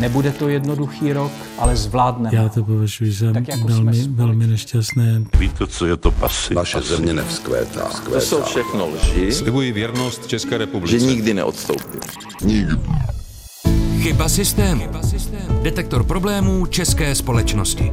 Nebude to jednoduchý rok, ale zvládneme. Já to považuji za velmi nešťastné. Víte, co je to pasy? Naše země nevzkvétá. To jsou všechno lži. Slibuji věrnost České republice. Že nikdy neodstoupím. Nikdy. Chyba systému. Detektor problémů české společnosti.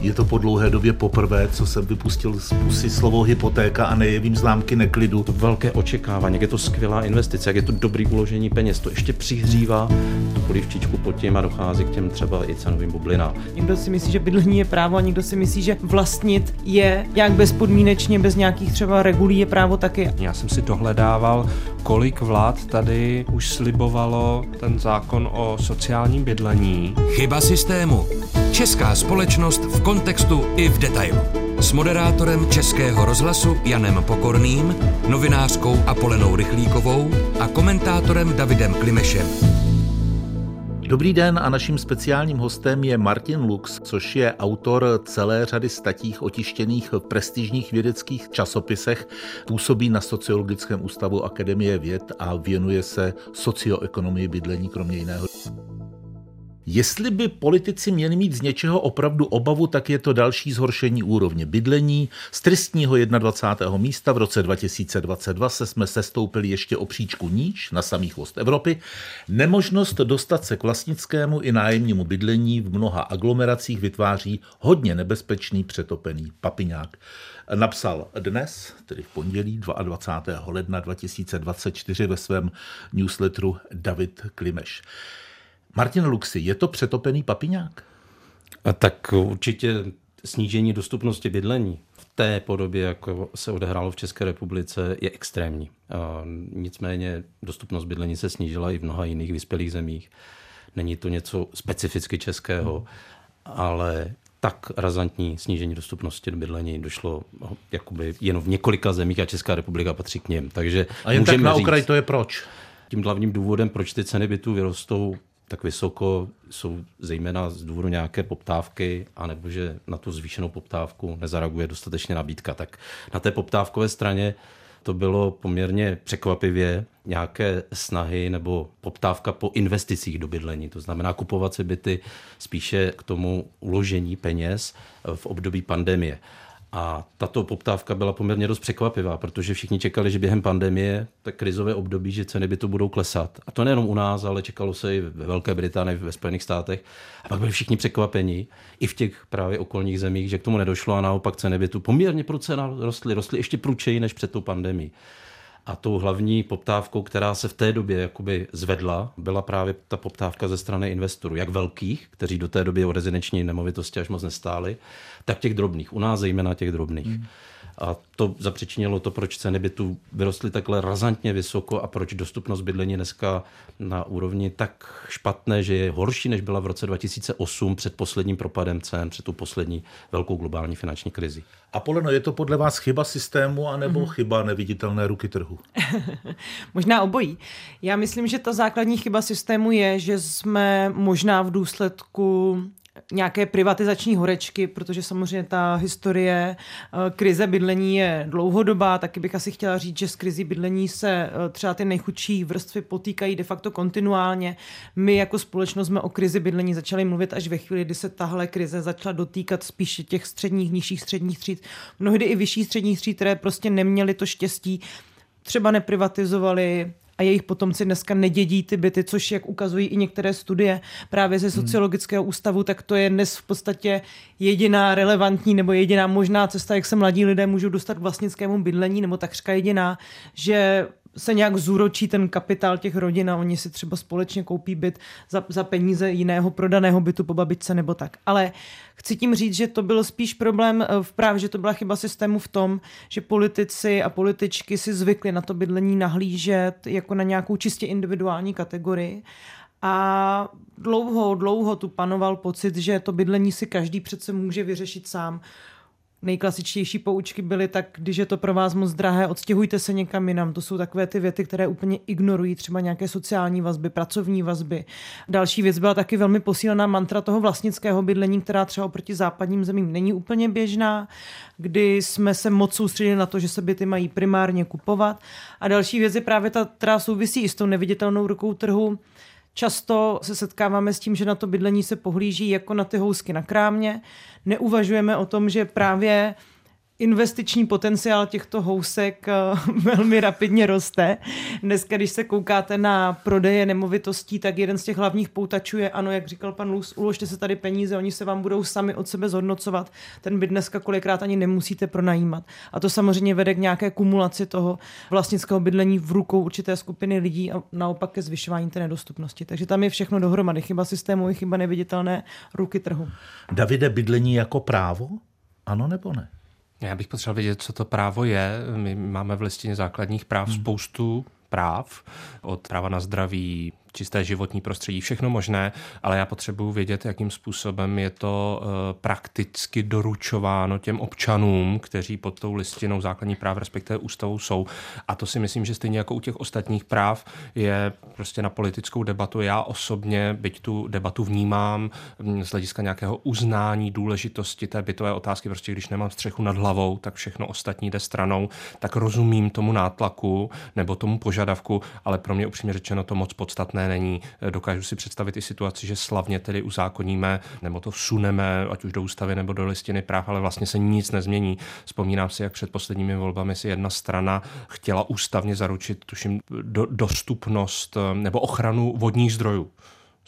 Je to po dlouhé době poprvé, co jsem vypustil z pusy slovo hypotéka a nejevím známky neklidu. To velké očekávání, jak je to skvělá investice, jak je to dobrý uložení peněz, to ještě přihřívá tu polivčičku pod tím a dochází k těm třeba i cenovým bublinám. Někdo si myslí, že bydlení je právo a někdo si myslí, že vlastnit je jak bezpodmínečně, bez nějakých třeba regulí je právo taky. Já jsem si dohledával, kolik vlád tady už slibovalo ten zákon o sociálním bydlení. Chyba systému. Česká společnost v kontextu i v detailu. S moderátorem Českého rozhlasu Janem Pokorným, novinářkou Apolenou Rychlíkovou a komentátorem Davidem Klimešem. Dobrý den a naším speciálním hostem je Martin Lux, což je autor celé řady statí otištěných v prestižních vědeckých časopisech. Působí na Sociologickém ústavu Akademie věd a věnuje se socioekonomii bydlení kromě jiného. Jestli by politici měli mít z něčeho opravdu obavu, tak je to další zhoršení úrovně bydlení. Z tristního 21. místa v roce 2022 jsme sestoupili ještě o příčku níž, na samý chvost Evropy. Nemožnost dostat se k vlastnickému i nájemnímu bydlení v mnoha aglomeracích vytváří hodně nebezpečný přetopený papiňák. Napsal dnes, tedy v pondělí 22. ledna 2024 ve svém newsletteru David Klimeš. Martin Luxi, je to přetopený papiňák? A tak určitě snížení dostupnosti bydlení v té podobě, jako se odehrálo v České republice, je extrémní. A nicméně dostupnost bydlení se snížila i v mnoha jiných vyspělých zemích. Není to něco specificky českého, ale tak razantní snížení dostupnosti do bydlení došlo jakoby jenom v několika zemích a Česká republika patří k něm. Takže a jen tak na okraj, to je proč? Tím hlavním důvodem, proč ty ceny bytů vyrostou tak vysoko, jsou zejména z důvodu nějaké poptávky, anebo že na tu zvýšenou poptávku nezareaguje dostatečně nabídka. Tak na té poptávkové straně to bylo poměrně překvapivě nějaké snahy nebo poptávka po investicích do bydlení. To znamená kupovat si byty spíše k tomu uložení peněz v období pandemie. A tato poptávka byla poměrně dost překvapivá, protože všichni čekali, že během pandemie, tak krizové období, že ceny bytu budou klesat. A to nejenom u nás, ale čekalo se i ve Velké Británii, ve Spojených státech. A pak byli všichni překvapeni, i v těch právě okolních zemích, že k tomu nedošlo a naopak ceny bytu poměrně procentně rostly ještě prudčeji než před tou pandemií. A tou hlavní poptávkou, která se v té době jakoby zvedla, byla právě ta poptávka ze strany investorů, jak velkých, kteří do té doby o rezidenční nemovitosti až moc nestáli, tak těch drobných, u nás zejména těch drobných. A to zapříčinilo to, proč ceny bytů vyrostly takhle razantně vysoko a proč dostupnost bydlení dneska na úrovni tak špatné, že je horší, než byla v roce 2008 před posledním propadem cen, před tu poslední velkou globální finanční krizi. Apoleno, je to podle vás chyba systému anebo chyba neviditelné ruky trhu? Možná obojí. Já myslím, že ta základní chyba systému je, že jsme možná v důsledku nějaké privatizační horečky, protože samozřejmě ta historie krize bydlení je dlouhodobá, taky bych asi chtěla říct, že s krizí bydlení se třeba ty nejchudší vrstvy potýkají de facto kontinuálně. My jako společnost jsme o krizi bydlení začali mluvit až ve chvíli, kdy se tahle krize začala dotýkat spíše těch středních, nižších středních tříd, mnohdy i vyšších středních tříd, které prostě neměly to štěstí, třeba neprivatizovali, a jejich potomci dneska nedědí ty byty, což jak ukazují i některé studie právě ze Sociologického ústavu, tak to je dnes v podstatě jediná relevantní nebo jediná možná cesta, jak se mladí lidé můžou dostat k vlastnickému bydlení, nebo takřka jediná, že se nějak zúročí ten kapitál těch rodin a oni si třeba společně koupí byt za peníze jiného prodaného bytu po babičce nebo tak. Ale chci tím říct, že to byl spíš problém, právě že to byla chyba systému v tom, že politici a političky si zvykli na to bydlení nahlížet jako na nějakou čistě individuální kategorii. A dlouho tu panoval pocit, že to bydlení si každý přece může vyřešit sám. Nejklasičtější poučky byly tak, když je to pro vás moc drahé, odstěhujte se někam jinam. To jsou takové ty věty, které úplně ignorují třeba nějaké sociální vazby, pracovní vazby. Další věc byla taky velmi posílená mantra toho vlastnického bydlení, která třeba oproti západním zemím není úplně běžná, kdy jsme se moc soustředili na to, že se byty mají primárně kupovat. A další věc je právě ta, která souvisí i s tou neviditelnou rukou trhu, Často se setkáváme s tím, že na to bydlení se pohlíží jako na ty housky na krámě. Neuvažujeme o tom, že právě investiční potenciál těchto housek velmi rapidně roste. Dneska, když se koukáte na prodeje nemovitostí, tak jeden z těch hlavních poutačů je, ano, jak říkal pan Lux, uložte se tady peníze, oni se vám budou sami od sebe zhodnocovat. Ten byt dneska kolikrát ani nemusíte pronajímat. A to samozřejmě vede k nějaké kumulaci toho vlastnického bydlení v rukou určité skupiny lidí a naopak ke zvyšování té nedostupnosti. Takže tam je všechno dohromady. Chyba systému i chyba neviditelné ruky trhu. Davide, bydlení jako právo? Ano nebo ne? Já bych potřeboval vědět, co to právo je. My máme v listině základních práv spoustu práv, od práva na zdraví, čisté životní prostředí, všechno možné, ale já potřebuji vědět, jakým způsobem je to prakticky doručováno těm občanům, kteří pod tou listinou základních práv, respektive ústavou jsou. A to si myslím, že stejně jako u těch ostatních práv je prostě na politickou debatu. Já osobně, byť tu debatu vnímám z hlediska nějakého uznání důležitosti té bytové otázky, prostě když nemám střechu nad hlavou, tak všechno ostatní jde stranou, tak rozumím tomu nátlaku nebo tomu požadavku, ale pro mě upřímně řečeno to moc podstatné není. Dokážu si představit i situaci, že slavně tedy uzákoníme nebo to vsuneme, ať už do ústavy nebo do listiny práv, ale vlastně se nic nezmění. Vzpomínám si, jak před posledními volbami si jedna strana chtěla ústavně zaručit, tuším, dostupnost nebo ochranu vodních zdrojů.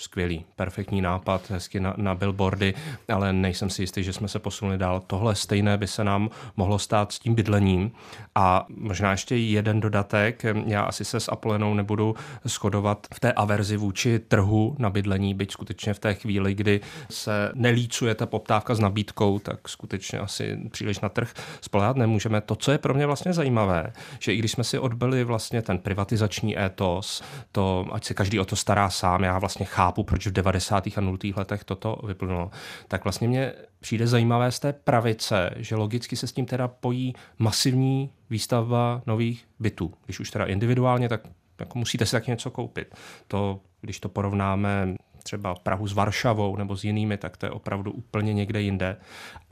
Skvělý, perfektní nápad, hezky na billboardy, ale nejsem si jistý, že jsme se posunuli dál. Tohle stejné by se nám mohlo stát s tím bydlením. A možná ještě jeden dodatek, já asi se s Apolenou nebudu shodovat v té averzi vůči trhu na bydlení, byť skutečně v té chvíli, kdy se nelícuje ta poptávka s nabídkou, tak skutečně asi příliš na trh spoléhat nemůžeme. To, co je pro mě vlastně zajímavé, že i když jsme si odbyli vlastně ten privatizační étos, to, ať se každý o to stará sám, já vlastně chápu, proč v 90. a 0. letech toto vyplnulo, tak vlastně mě přijde zajímavé z té pravice, že logicky se s tím teda pojí masivní výstavba nových bytů. Když už teda individuálně, tak jako musíte si taky něco koupit. To, když to porovnáme třeba Prahu s Varšavou nebo s jinými, tak to je opravdu úplně někde jinde.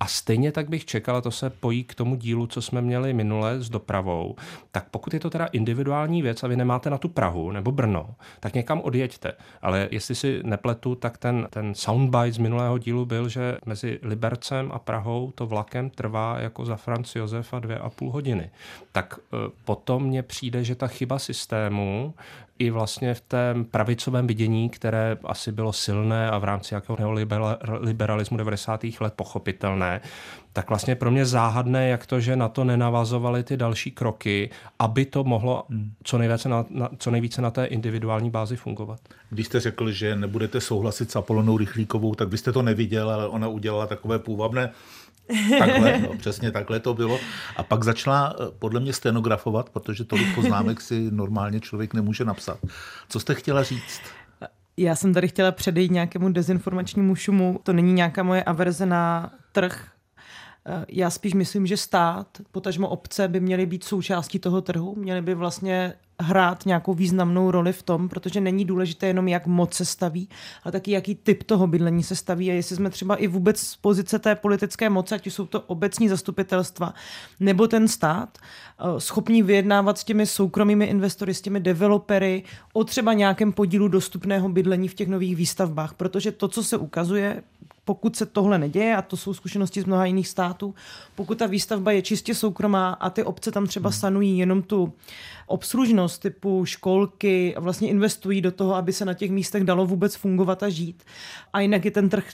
A stejně tak bych čekal, to se pojí k tomu dílu, co jsme měli minule s dopravou, tak pokud je to teda individuální věc a vy nemáte na tu Prahu nebo Brno, tak někam odjeďte. Ale jestli si nepletu, tak ten soundbite z minulého dílu byl, že mezi Libercem a Prahou to vlakem trvá jako za Franz Josefa 2,5 hodiny. Tak potom mně přijde, že ta chyba systému i vlastně v tém pravicovém vidění, které asi bylo silné a v rámci jakého neoliberalismu 90. let pochopitelné, tak vlastně pro mě záhadné, jak to, že na to nenavazovaly ty další kroky, aby to mohlo co nejvíce na té individuální bázi fungovat. Když jste řekl, že nebudete souhlasit s Apolenou Rychlíkovou, tak byste to neviděl, ale ona udělala takové půvabné takhle, no, přesně takhle to bylo. A pak začala podle mě stenografovat, protože tolik poznámek si normálně člověk nemůže napsat. Co jste chtěla říct? Já jsem tady chtěla předejít nějakému dezinformačnímu šumu. To není nějaká moje averze na trh. Já spíš myslím, že stát, potažmo obce by měly být součástí toho trhu, měly by vlastně hrát nějakou významnou roli v tom, protože není důležité jenom, jak moc se staví, ale taky, jaký typ toho bydlení se staví a jestli jsme třeba i vůbec z pozice té politické moci, ať jsou to obecní zastupitelstva, nebo ten stát, schopní vyjednávat s těmi soukromými investory, s těmi developery o třeba nějakém podílu dostupného bydlení v těch nových výstavbách, protože to, co se ukazuje, pokud se tohle neděje, a to jsou zkušenosti z mnoha jiných států, pokud ta výstavba je čistě soukromá a ty obce tam třeba sanují jenom tu obslužnost typu školky a vlastně investují do toho, aby se na těch místech dalo vůbec fungovat a žít. A jinak je ten trh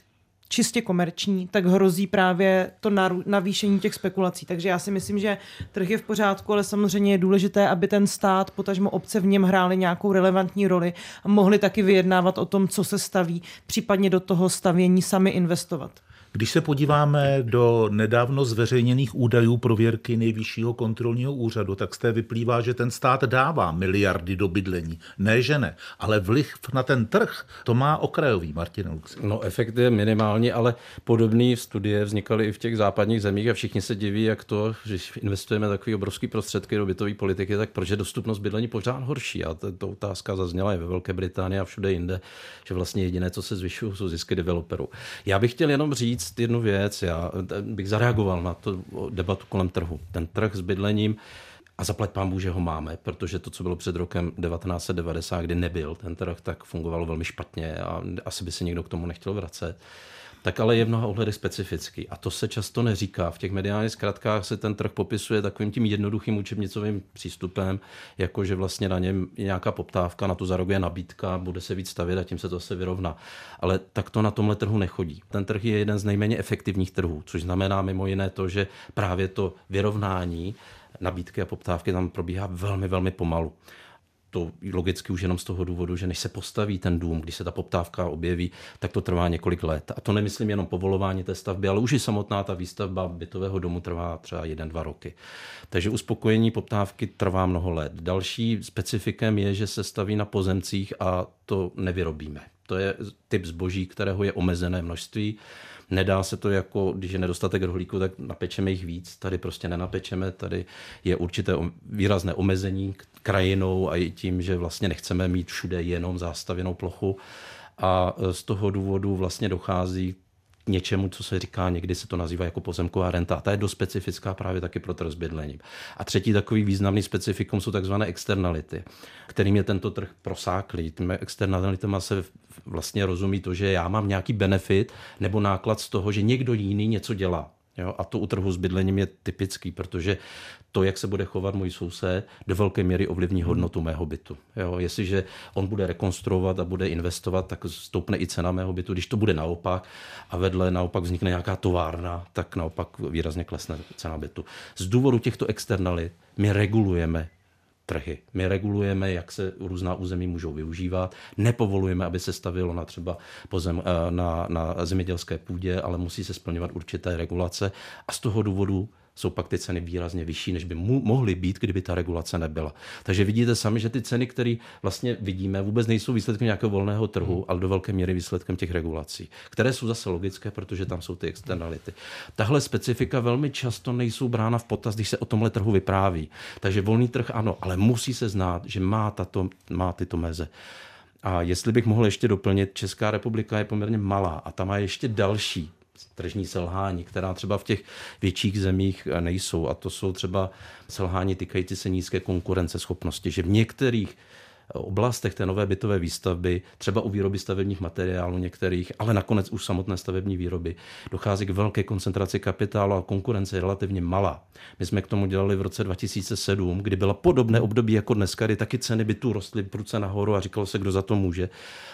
čistě komerční, tak hrozí právě to navýšení těch spekulací. Takže já si myslím, že trh je v pořádku, ale samozřejmě je důležité, aby ten stát, potažmo obce v něm hrály nějakou relevantní roli a mohli taky vyjednávat o tom, co se staví, případně do toho stavění sami investovat. Když se podíváme do nedávno zveřejněných údajů prověrky Nejvyššího kontrolního úřadu, tak z té vyplývá, že ten stát dává miliardy do bydlení. Ne, že ne, ale vliv na ten trh to má okrajový, Martin Lux. No, efekt je minimální, ale podobné studie vznikaly i v těch západních zemích a všichni se diví, jak to, že investujeme takové obrovské prostředky do bytové politiky, tak proč je dostupnost bydlení pořád horší? A ta otázka zazněla i ve Velké Británii a všude jinde, že vlastně jediné, co se zvyšuje, jsou zisky developerů. Já bych chtěl jenom říct jednu věc, já bych zareagoval na tu debatu kolem trhu. Ten trh s bydlením A zaplať pánbůh, že ho máme, protože to, co bylo před rokem 1990, kdy nebyl ten trh, tak fungovalo velmi špatně a asi by se někdo k tomu nechtěl vracet. Tak ale je v mnoha ohledech specifický. A to se často neříká. V těch mediálních zkratkách se ten trh popisuje takovým tím jednoduchým učebnicovým přístupem, jako že vlastně na něm je nějaká poptávka, na to zaroguje nabídka, bude se víc stavět a tím se to se vyrovná. Ale tak to na tomhle trhu nechodí. Ten trh je jeden z nejméně efektivních trhů, což znamená mimo jiné to, že právě to vyrovnání nabídky a poptávky tam probíhá velmi, velmi pomalu. To logicky už jenom z toho důvodu, že než se postaví ten dům, když se ta poptávka objeví, tak to trvá několik let. A to nemyslím jenom povolování té stavby, ale už i samotná ta výstavba bytového domu trvá třeba 1-2 roky. Takže uspokojení poptávky trvá mnoho let. Další specifikem je, že se staví na pozemcích a to nevyrobíme. To je typ zboží, kterého je omezené množství. Nedá se to jako, když je nedostatek rohlíku, tak napečeme jich víc, tady prostě nenapečeme, tady je určité výrazné omezení krajinou a i tím, že vlastně nechceme mít všude jenom zástavěnou plochu a z toho důvodu vlastně dochází k něčemu, co se říká, někdy se to nazývá jako pozemková renta. A ta je dost specifická právě taky pro trh s bydlením. A třetí takový významný specifikum jsou takzvané externality, kterým je tento trh prosáklý. Těmi externalitama se vlastně rozumí to, že já mám nějaký benefit nebo náklad z toho, že někdo jiný něco dělá. Jo? A to u trhu s bydlením je typický, protože to, jak se bude chovat můj soused, do velké míry ovlivní hodnotu mého bytu. Jo? Jestliže on bude rekonstruovat a bude investovat, tak stoupne i cena mého bytu. Když to bude naopak a vedle naopak vznikne nějaká továrna, tak naopak výrazně klesne cena bytu. Z důvodu těchto externalit my regulujeme trhy. My regulujeme, jak se různá území můžou využívat. Nepovolujeme, aby se stavilo na třeba na zemědělské půdě, ale musí se splňovat určité regulace a z toho důvodu jsou pak ty ceny výrazně vyšší, než by mohly být, kdyby ta regulace nebyla. Takže vidíte sami, že ty ceny, které vlastně vidíme, vůbec nejsou výsledkem nějakého volného trhu, ale do velké míry výsledkem těch regulací, které jsou zase logické, protože tam jsou ty externality. Tahle specifika velmi často nejsou brána v potaz, když se o tomhle trhu vypráví. Takže volný trh ano, ale musí se znát, že má tyto meze. A jestli bych mohl ještě doplnit, Česká republika je poměrně malá a tam má ještě další tržní selhání, která třeba v těch větších zemích nejsou. A to jsou třeba selhání týkající se nízké konkurenceschopnosti, že v některých oblastech té nové bytové výstavby, třeba u výroby stavebních materiálů některých, ale nakonec už samotné stavební výroby, dochází k velké koncentraci kapitálu a konkurence je relativně malá. My jsme k tomu dělali v roce 2007, kdy bylo podobné období jako dneska, kdy taky ceny bytů rostly prudce nahoru a říkalo se, kdo za to může.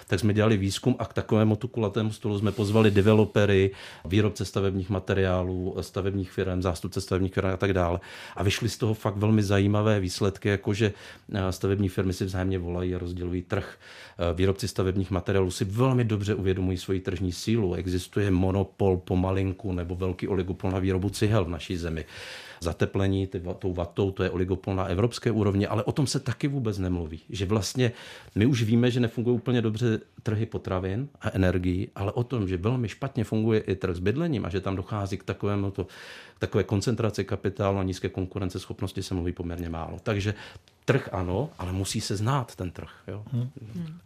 Tak jsme dělali výzkum a k takovému tu kulatému stolu jsme pozvali developery, výrobce stavebních materiálů, stavebních firem, zástupce stavebních firem a tak dále. A vyšly z toho fakt velmi zajímavé výsledky, jakože stavební firmy si vzájemně volají a rozdělují trh. Výrobci stavebních materiálů si velmi dobře uvědomují svoji tržní sílu. Existuje monopol pomalinku nebo velký oligopol na výrobu cihel v naší zemi. Zateplení tou vatou, to je oligopol na evropské úrovni, ale o tom se taky vůbec nemluví. Že vlastně my už víme, že nefungují úplně dobře trhy potravin a energií, ale o tom, že velmi špatně funguje i trh s bydlením a že tam dochází k takové koncentraci kapitálu a nízké konkurenceschopnosti se mluví poměrně málo. Takže trh ano, ale musí se znát ten trh. Jo?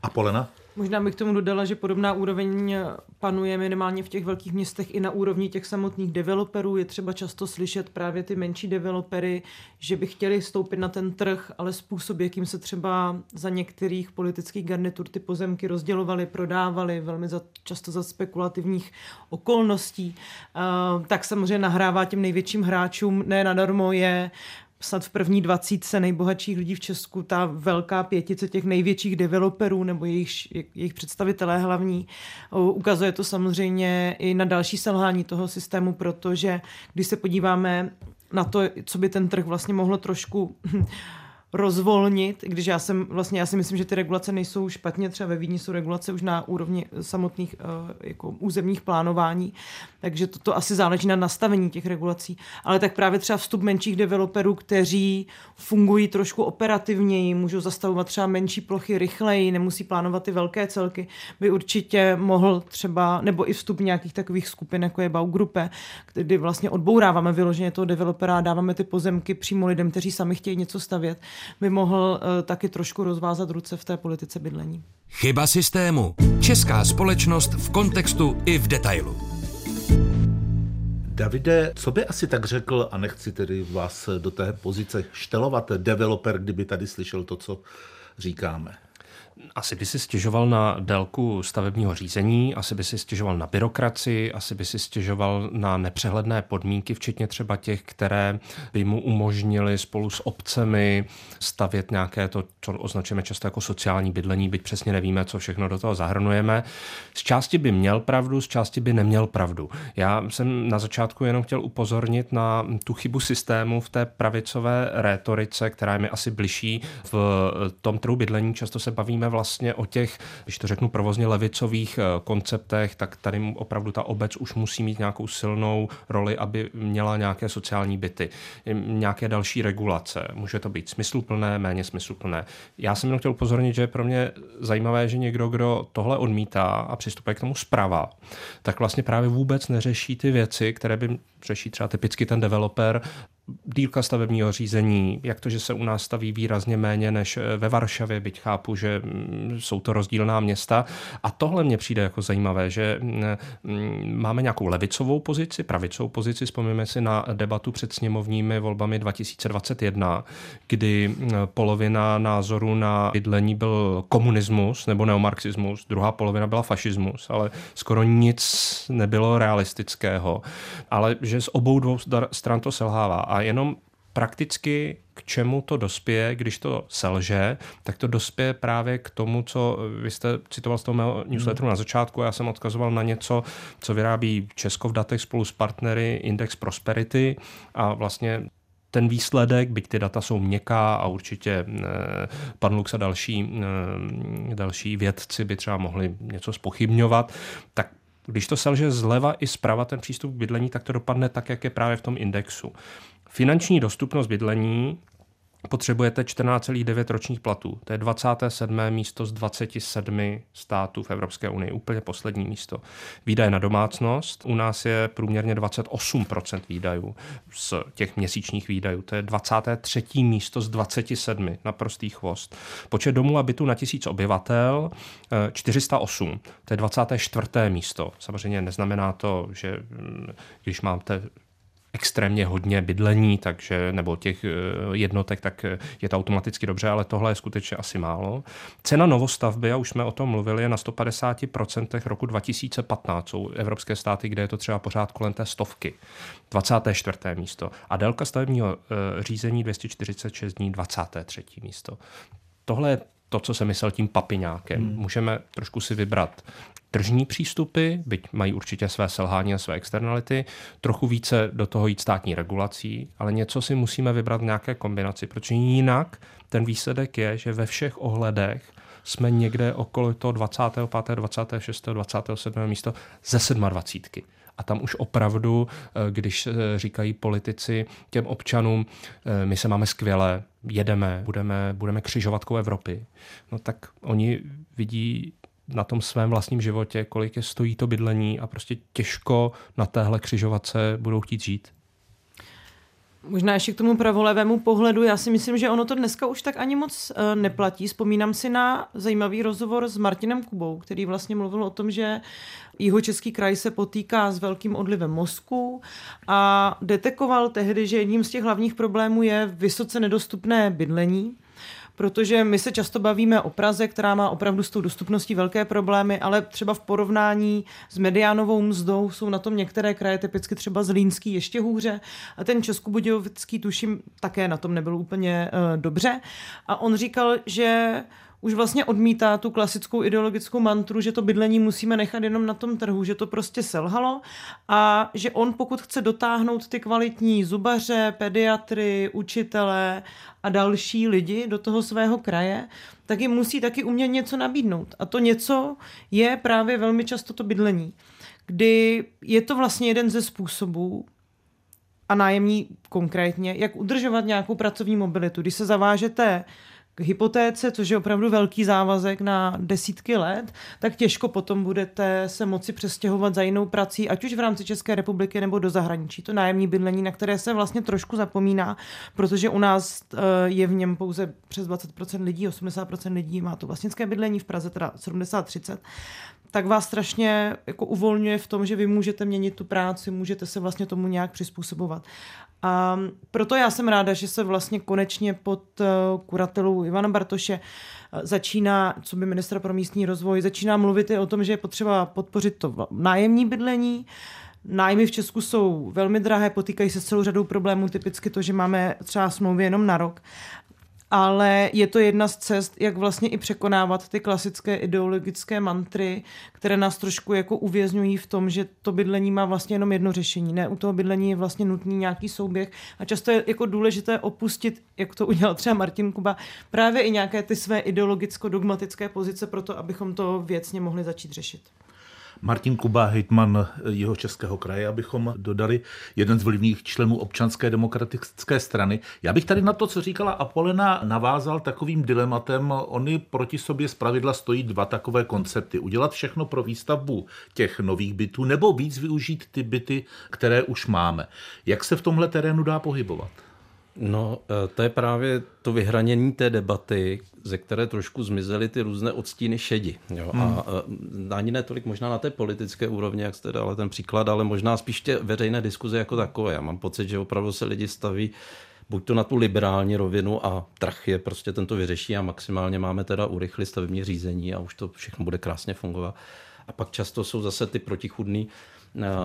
Apolena? Možná bych k tomu dodala, že podobná úroveň panuje minimálně v těch velkých městech i na úrovni těch samotných developerů. Je třeba často slyšet právě ty menší developery, že by chtěli stoupit na ten trh, ale způsob, jakým se třeba za některých politických garnitur ty pozemky rozdělovaly, prodávaly, velmi často za spekulativních okolností, tak samozřejmě nahrává těm největším hráčům, ne nadarmo je snad v první 20 nejbohatších lidí v Česku ta velká pětice těch největších developerů nebo jejich představitelé hlavní. Ukazuje to samozřejmě i na další selhání toho systému, protože když se podíváme na to, co by ten trh vlastně mohlo trošku rozvolnit, když já si myslím, že ty regulace nejsou špatně, třeba ve Vídni jsou regulace už na úrovni samotných jako územních plánování, takže to asi záleží na nastavení těch regulací, ale tak právě třeba vstup menších developerů, kteří fungují trošku operativněji, můžou zastavovat třeba menší plochy rychleji, nemusí plánovat ty velké celky, by určitě mohl třeba, nebo i vstup nějakých takových skupin, jako je Baugrupe, kdy vlastně odbouráváme vyloženě toho developera a dáváme ty pozemky přímo lidem, kteří sami chtějí něco stavět, by mohl taky trošku rozvázat ruce v té politice bydlení. Chyba systému. Česká společnost v kontextu i v detailu. Davide, co by asi tak řekl, a nechci tedy vás do té pozice štelovat, developer, kdyby tady slyšel to, co říkáme? Asi by si stěžoval na délku stavebního řízení, asi by si stěžoval na byrokracii, asi by si stěžoval na nepřehledné podmínky, včetně třeba těch, které by mu umožnily spolu s obcemi stavět nějaké to, co označujeme často jako sociální bydlení, byť přesně nevíme, co všechno do toho zahrnujeme. Z části by měl pravdu, z části by neměl pravdu. Já jsem na začátku jenom chtěl upozornit na tu chybu systému v té pravicové rétorice, která je mi asi bližší. V tom trhu bydlení často se bavíme vlastně o těch, když to řeknu provozně levicových konceptech, tak tady opravdu ta obec už musí mít nějakou silnou roli, aby měla nějaké sociální byty, nějaké další regulace. Může to být smysluplné, méně smysluplné. Já jsem jenom chtěl upozornit, že je pro mě zajímavé, že někdo, kdo tohle odmítá a přistupuje k tomu zprava, tak vlastně právě vůbec neřeší ty věci, které by řeší třeba typicky ten developer, délka stavebního řízení, jak to, že se u nás staví výrazně méně než ve Varšavě, byť chápu, že jsou to rozdílná města. A tohle mně přijde jako zajímavé, že máme nějakou levicovou pozici, pravicovou pozici, vzpomněme si na debatu před sněmovními volbami 2021, kdy polovina názoru na bydlení byl komunismus nebo neomarxismus, druhá polovina byla fašismus, ale skoro nic nebylo realistického. Ale že z obou dvou stran to selhává. A jenom prakticky k čemu to dospěje, když to selže, tak to dospěje právě k tomu, co vy jste citoval z toho mého newsletteru na začátku, já jsem odkazoval na něco, co vyrábí Česko v datech spolu s partnery Index Prosperity a vlastně ten výsledek, byť ty data jsou měkká a určitě pan Lux a další vědci by třeba mohli něco zpochybňovat, tak když to selže zleva i zprava ten přístup k bydlení, tak to dopadne tak, jak je právě v tom indexu. Finanční dostupnost bydlení potřebujete 14,9 ročních platů. To je 27. místo z 27 států v Evropské unii. Úplně poslední místo. Výdaje na domácnost. U nás je průměrně 28% výdajů z těch měsíčních výdajů. To je 23. místo z 27. Naprostý chvost. Počet domů a bytů na 1000 obyvatel 408. To je 24. místo. Samozřejmě neznamená to, že když máte extrémně hodně bydlení, takže, nebo těch jednotek, tak je to automaticky dobře, ale tohle je skutečně asi málo. Cena novostavby, a už jsme o tom mluvili, je na 150% roku 2015. Jsou evropské státy, kde je to třeba pořád kolem té 100. 24. místo. A délka stavebního řízení 246 dní, 23. místo. Tohle je to, co jsem myslel tím papiňákem. Můžeme trošku si vybrat tržní přístupy, byť mají určitě své selhání a své externality, trochu více do toho jít státní regulací, ale něco si musíme vybrat v nějaké kombinaci, protože jinak ten výsledek je, že ve všech ohledech jsme někde okolo toho 25., 26., 27. místo ze 27. A tam už opravdu, když říkají politici těm občanům, my se máme skvěle, jedeme, budeme křižovatkou Evropy, no tak oni vidí na tom svém vlastním životě, kolik je stojí to bydlení a prostě těžko na téhle křižovatce budou chtít žít. Možná ještě k tomu pravolevému pohledu, já si myslím, že ono to dneska už tak ani moc neplatí. Vzpomínám si na zajímavý rozhovor s Martinem Kubou, který vlastně mluvil o tom, že Jihočeský kraj se potýká s velkým odlivem mozků a detekoval tehdy, že jedním z těch hlavních problémů je vysoce nedostupné bydlení. Protože my se často bavíme o Praze, která má opravdu s tou dostupností velké problémy, ale třeba v porovnání s mediánovou mzdou jsou na tom některé kraje, typicky třeba Zlínský, ještě hůře. A ten Českobudějovický, tuším, také na tom nebyl úplně dobře. A on říkal, že už vlastně odmítá tu klasickou ideologickou mantru, že to bydlení musíme nechat jenom na tom trhu, že to prostě selhalo a že on, pokud chce dotáhnout ty kvalitní zubaře, pediatry, učitele a další lidi do toho svého kraje, tak jim musí taky umět něco nabídnout. A to něco je právě velmi často to bydlení, kdy je to vlastně jeden ze způsobů, a nájemní konkrétně, jak udržovat nějakou pracovní mobilitu. Když se zavážete k hypotéce, což je opravdu velký závazek na desítky let, tak těžko potom budete se moci přestěhovat za jinou prací, ať už v rámci České republiky nebo do zahraničí. To nájemní bydlení, na které se vlastně trošku zapomíná, protože u nás je v něm pouze přes 20% lidí, 80% lidí má to vlastnické bydlení, v Praze teda 70-30%. tak vás strašně jako uvolňuje v tom, že vy můžete měnit tu práci, můžete se vlastně tomu nějak přizpůsobovat. A proto já jsem ráda, že se vlastně konečně pod kuratelou Ivana Bartoše začíná, co by ministra pro místní rozvoj, začíná mluvit i o tom, že je potřeba podpořit to nájemní bydlení. Nájmy v Česku jsou velmi drahé, potýkají se s celou řadou problémů, typicky to, že máme třeba smlouvy jenom na rok. Ale je to jedna z cest, jak vlastně i překonávat ty klasické ideologické mantry, které nás trošku jako uvězňují v tom, že to bydlení má vlastně jenom jedno řešení. Ne, u toho bydlení je vlastně nutný nějaký souběh a často je jako důležité opustit, jak to udělal třeba Martin Kuba, právě i nějaké ty své ideologicko-dogmatické pozice pro to, abychom to věcně mohli začít řešit. Martin Kuba, hejtman Jihočeského kraje, abychom dodali, jeden z vlivných členů Občanské demokratické strany. Já bych tady na to, co říkala Apolena, navázal takovým dilematem. Oni proti sobě zpravidla stojí dva takové koncepty. Udělat všechno pro výstavbu těch nových bytů nebo víc využít ty byty, které už máme. Jak se v tomhle terénu dá pohybovat? No, to je právě to vyhranění té debaty, ze které trošku zmizely ty různé odstíny šedi. Jo? A ani ne tolik možná na té politické úrovni, jak jste dala ten příklad, ale možná spíš tě veřejné diskuze jako takové. Já mám pocit, že opravdu se lidi staví buď to na tu liberální rovinu a trh je prostě tento vyřeší a maximálně máme teda urychlit stavební řízení a už to všechno bude krásně fungovat. A pak často jsou zase ty protichůdné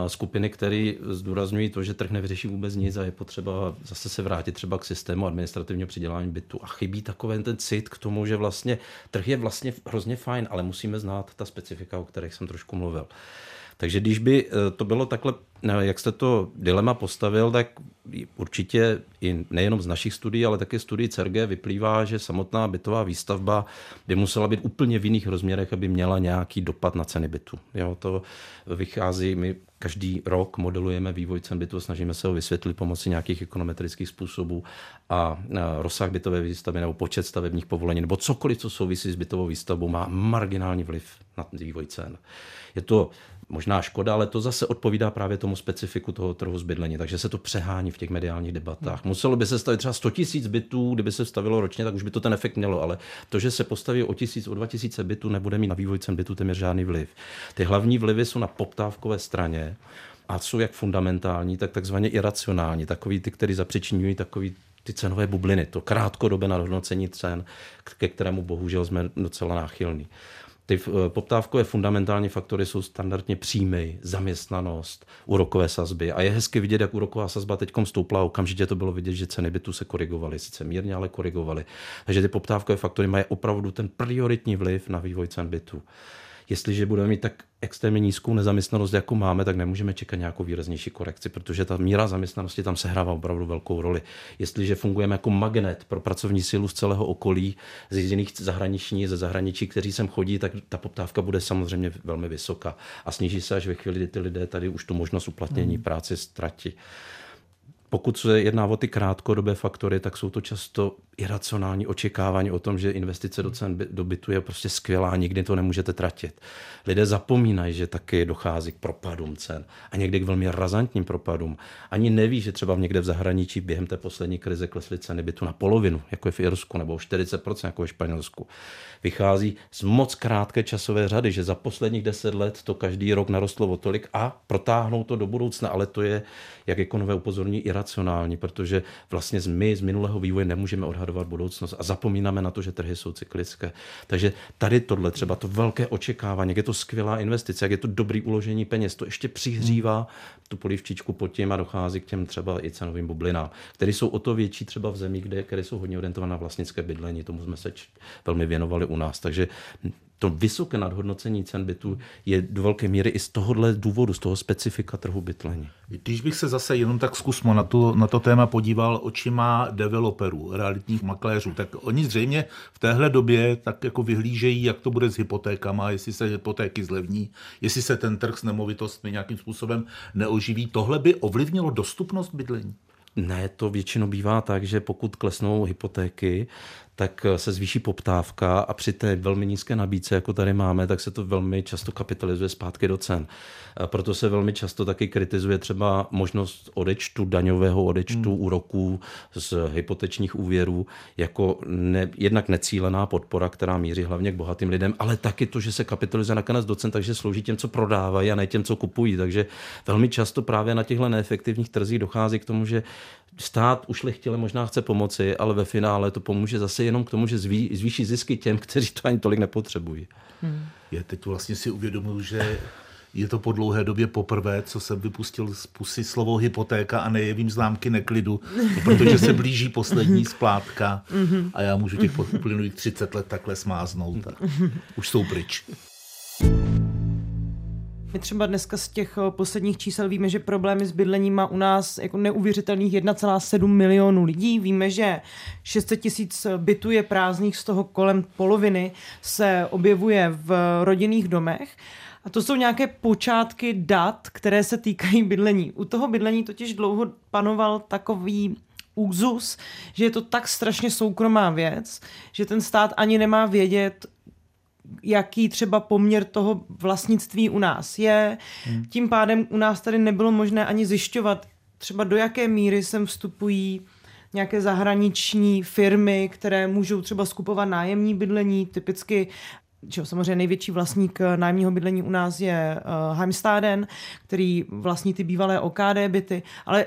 skupiny, které zdůrazňují to, že trh nevyřeší vůbec nic a je potřeba zase se vrátit třeba k systému administrativního přidělání bytu. A chybí takový ten cit k tomu, že vlastně trh je vlastně hrozně fajn, ale musíme znát ta specifika, o kterých jsem trošku mluvil. Takže když by to bylo takhle, jak jste to dilema postavil, tak určitě i nejenom z našich studií, ale také studií CERGE vyplývá, že samotná bytová výstavba by musela být úplně v jiných rozměrech, aby měla nějaký dopad na ceny bytu. Jo, to vychází, my každý rok modelujeme vývoj cen bytu, snažíme se ho vysvětlit pomocí nějakých ekonometrických způsobů a rozsah bytové výstavby nebo počet stavebních povolení nebo cokoliv, co souvisí s bytovou výstavbou, má marginální vliv na vývoj cen. Je to možná škoda, ale to zase odpovídá právě tomu specifiku toho trhu s bydlení, takže se to přehání v těch mediálních debatách. Muselo by se stavit třeba 100 000 bytů, kdyby se stavilo ročně, tak už by to ten efekt mělo, ale to, že se postaví o 1000, o 2000 bytů, nebude mít na vývoj cen bytů téměř žádný vliv. Ty hlavní vlivy jsou na poptávkové straně a jsou jak fundamentální, tak takzvaně iracionální, takový ty, které zapříčiňují takový ty cenové bubliny, to krátkodobé nadhodnocení cen, ke kterému bohužel jsme docela náchylní. Ty poptávkové fundamentální faktory jsou standardně příjmy, zaměstnanost, úrokové sazby. A je hezky vidět, jak úroková sazba teďkom stoupla. Okamžitě to bylo vidět, že ceny bytu se korigovaly. Sice mírně, ale korigovaly. Takže ty poptávkové faktory mají opravdu ten prioritní vliv na vývoj cen bytu. Jestliže budeme mít tak extrémně nízkou nezaměstnanost, jako máme, tak nemůžeme čekat nějakou výraznější korekci, protože ta míra zaměstnanosti tam sehrává opravdu velkou roli. Jestliže fungujeme jako magnet pro pracovní sílu z celého okolí, z jiných ze zahraničí, kteří sem chodí, tak ta poptávka bude samozřejmě velmi vysoká a sníží se až ve chvíli, kdy ty lidé tady už tu možnost uplatnění práce ztratí. Pokud se jedná o ty krátkodobé faktory, tak jsou to často iracionální očekávání o tom, že investice do bytu je prostě skvělá, nikdy to nemůžete tratit. Lidé zapomínají, že taky dochází k propadům cen a někdy k velmi razantním propadům. Ani neví, že třeba někde v zahraničí během té poslední krize klesly ceny bytu na polovinu, jako je v Irsku, nebo 40%, jako ve Španělsku. Vychází z moc krátké časové řady, že za posledních 10 let to každý rok narostlo o tolik a protáhnou to do budoucna, ale to je, jak ekonomové upozorní, iracionální, protože vlastně my z minulého vývoje nemůžeme odhadovat budoucnost a zapomínáme na to, že trhy jsou cyklické. Takže tady tohle třeba to velké očekávání, jak je to skvělá investice, jak je to dobrý uložení peněz, to ještě přihřívá tu polívčičku pod tím a dochází k těm třeba i cenovým bublinám, které jsou o to větší třeba v zemích, které jsou hodně orientované na vlastnické bydlení, tomu jsme se velmi věnovali u nás. Takže to vysoké nadhodnocení cen bytů je do velké míry i z tohohle důvodu, z toho specifika trhu bydlení. Když bych se zase jenom tak zkusmo na to téma podíval očima developerů, realitních makléřů, tak oni zřejmě v téhle době tak jako vyhlížejí, jak to bude s hypotékama, jestli se hypotéky zlevní, jestli se ten trh s nemovitostmi nějakým způsobem neoživí. Tohle by ovlivnilo dostupnost bydlení? Ne, to většinou bývá tak, že pokud klesnou hypotéky, tak se zvýší poptávka a při té velmi nízké nabídce, jako tady máme, tak se to velmi často kapitalizuje zpátky do cen. A proto se velmi často taky kritizuje třeba možnost odečtu, daňového odečtu úroků z hypotečních úvěrů jako jednak necílená podpora, která míří hlavně k bohatým lidem, ale taky to, že se kapitalizuje nakonec do cen, takže slouží těm, co prodávají a ne těm, co kupují. Takže velmi často právě na těchto neefektivních trzích dochází k tomu, že stát ušlechtile možná chce pomoci, ale ve finále to pomůže zase jenom k tomu, že zvýší zisky těm, kteří to ani tolik nepotřebují. Já teď vlastně si uvědomuji, že je to po dlouhé době poprvé, co jsem vypustil z pusy slovo hypotéka a nejevím známky neklidu, protože se blíží poslední splátka a já můžu těch uplynulých 30 let takhle smáznout. Už jsou pryč. My třeba dneska z těch posledních čísel víme, že problémy s bydlením má u nás jako neuvěřitelných 1,7 milionu lidí. Víme, že 600 000 bytů je prázdných, z toho kolem poloviny se objevuje v rodinných domech. A to jsou nějaké počátky dat, které se týkají bydlení. U toho bydlení totiž dlouho panoval takový úzus, že je to tak strašně soukromá věc, že ten stát ani nemá vědět, jaký třeba poměr toho vlastnictví u nás je. Tím pádem u nás tady nebylo možné ani zjišťovat, třeba do jaké míry sem vstupují nějaké zahraniční firmy, které můžou třeba skupovat nájemní bydlení, typicky. Samozřejmě největší vlastník nájemního bydlení u nás je Heimstaden, který vlastní ty bývalé OKD byty, ale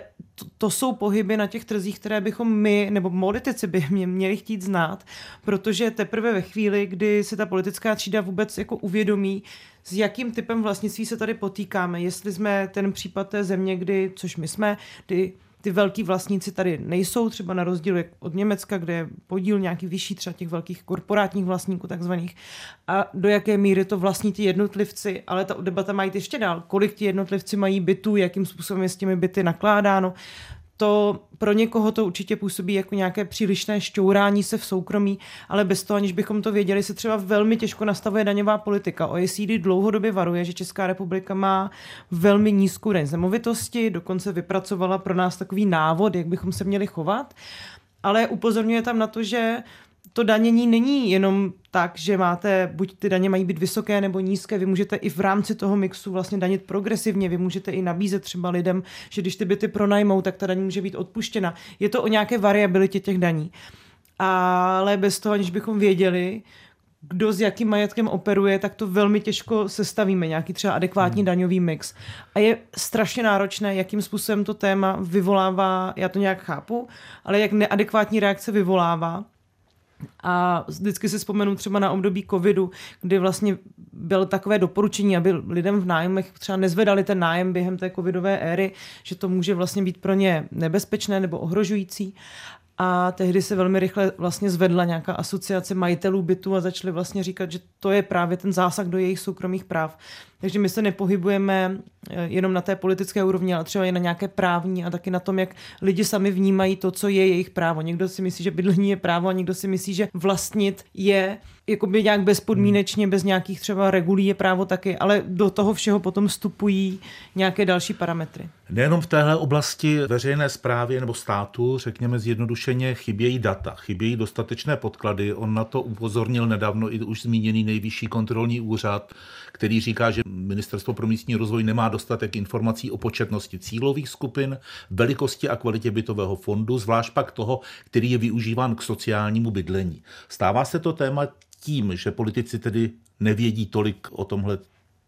to jsou pohyby na těch trzích, které bychom my, nebo politici by měli chtít znát, protože teprve ve chvíli, kdy si ta politická třída vůbec jako uvědomí, s jakým typem vlastnictví se tady potýkáme, jestli jsme ten případ té země, kdy, což my jsme, kdy ty velký vlastníci tady nejsou, třeba na rozdíl od Německa, kde je podíl nějaký vyšší třeba těch velkých korporátních vlastníků takzvaných. A do jaké míry to vlastní ty jednotlivci, ale ta debata má jít ještě dál. Kolik ti jednotlivci mají bytů, jakým způsobem je s těmi byty nakládáno. To pro někoho to určitě působí jako nějaké přílišné šťourání se v soukromí, ale bez toho, aniž bychom to věděli, se třeba velmi těžko nastavuje daňová politika. OECD dlouhodobě varuje, že Česká republika má velmi nízkou daň z nemovitosti, dokonce vypracovala pro nás takový návod, jak bychom se měli chovat, ale upozorňuje tam na to, že to danění není jenom tak, že máte, buď ty daně mají být vysoké nebo nízké, vy můžete i v rámci toho mixu vlastně danit progresivně, vy můžete i nabízet třeba lidem, že když ty byty pronajmou, tak ta daň může být odpuštěna. Je to o nějaké variabilitě těch daní. Ale bez toho, aniž bychom věděli, kdo s jakým majetkem operuje, tak to velmi těžko sestavíme, nějaký třeba adekvátní daňový mix. A je strašně náročné, jakým způsobem to téma vyvolává, já to nějak chápu, ale jak neadekvátní reakce vyvolává. A vždycky si vzpomenu třeba na období covidu, kdy vlastně bylo takové doporučení, aby lidem v nájmech třeba nezvedali ten nájem během té covidové éry, že to může vlastně být pro ně nebezpečné nebo ohrožující. A tehdy se velmi rychle vlastně zvedla nějaká asociace majitelů bytu a začali vlastně říkat, že to je právě ten zásah do jejich soukromých práv. Takže my se nepohybujeme jenom na té politické úrovni, ale třeba i na nějaké právní a taky na tom, jak lidi sami vnímají to, co je jejich právo. Někdo si myslí, že bydlení je právo a někdo si myslí, že vlastnit je jakoby nějak bezpodmínečně, bez nějakých třeba regulí je právo taky, ale do toho všeho potom vstupují nějaké další parametry. Nejenom v téhle oblasti veřejné správy nebo státu, řekněme zjednodušeně, chybějí data, chybějí dostatečné podklady. On na to upozornil nedávno i už zmíněný Nejvyšší kontrolní úřad, který říká, že Ministerstvo pro místní rozvoj nemá dostatek informací o početnosti cílových skupin, velikosti a kvalitě bytového fondu, zvlášť pak toho, který je využíván k sociálnímu bydlení. Stává se to téma tím, že politici tedy nevědí tolik o tomhle,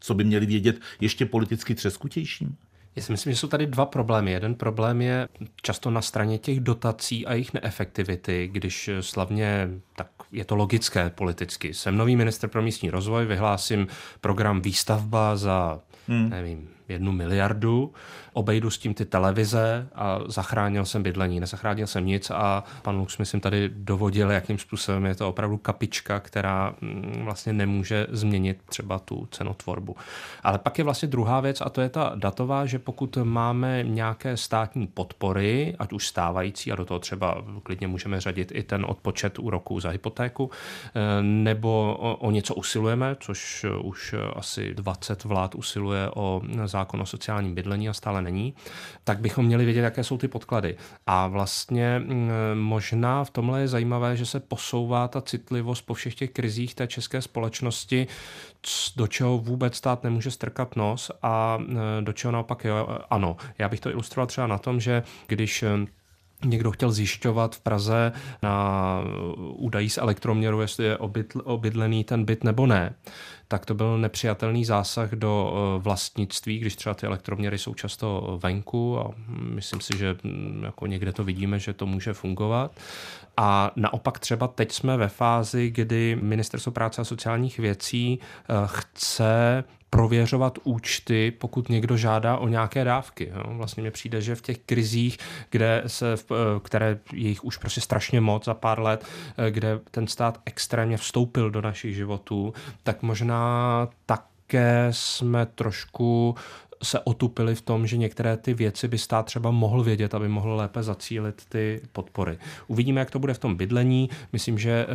co by měli vědět, ještě politicky třeskutějším? Já si myslím, že jsou tady dva problémy. Jeden problém je často na straně těch dotací a jejich neefektivity, když slavně, tak je to logické politicky. Jsem nový ministr pro místní rozvoj, vyhlásím program výstavba za, nevím, 1 miliardu, obejdu s tím ty televize a zachránil jsem bydlení, nezachránil jsem nic a pan Lux, myslím, tady dovodil, jakým způsobem je to opravdu kapička, která vlastně nemůže změnit třeba tu cenotvorbu. Ale pak je vlastně druhá věc a to je ta datová, že pokud máme nějaké státní podpory, ať už stávající a do toho třeba klidně můžeme řadit i ten odpočet úroků za hypotéku, nebo o něco usilujeme, což už asi 20 vlád usiluje o zákon zákon o sociálním bydlení a stále není, tak bychom měli vědět, jaké jsou ty podklady. A vlastně možná v tomhle je zajímavé, že se posouvá ta citlivost po všech těch krizích té české společnosti, do čeho vůbec stát nemůže strkat nos a do čeho naopak jo, ano. Já bych to ilustroval třeba na tom, že když někdo chtěl zjišťovat v Praze na údají z elektroměru, jestli je obydlený ten byt nebo ne, tak to byl nepřijatelný zásah do vlastnictví, když třeba ty elektroměry jsou často venku a myslím si, že jako někde to vidíme, že to může fungovat. A naopak třeba teď jsme ve fázi, kdy Ministerstvo práce a sociálních věcí chce prověřovat účty, pokud někdo žádá o nějaké dávky. Vlastně mi přijde, že v těch krizích, které je jich už prostě strašně moc za pár let, kde ten stát extrémně vstoupil do našich životů, tak možná také jsme trošku se otupili v tom, že některé ty věci by stát třeba mohl vědět, aby mohl lépe zacílit ty podpory. Uvidíme, jak to bude v tom bydlení. Myslím, že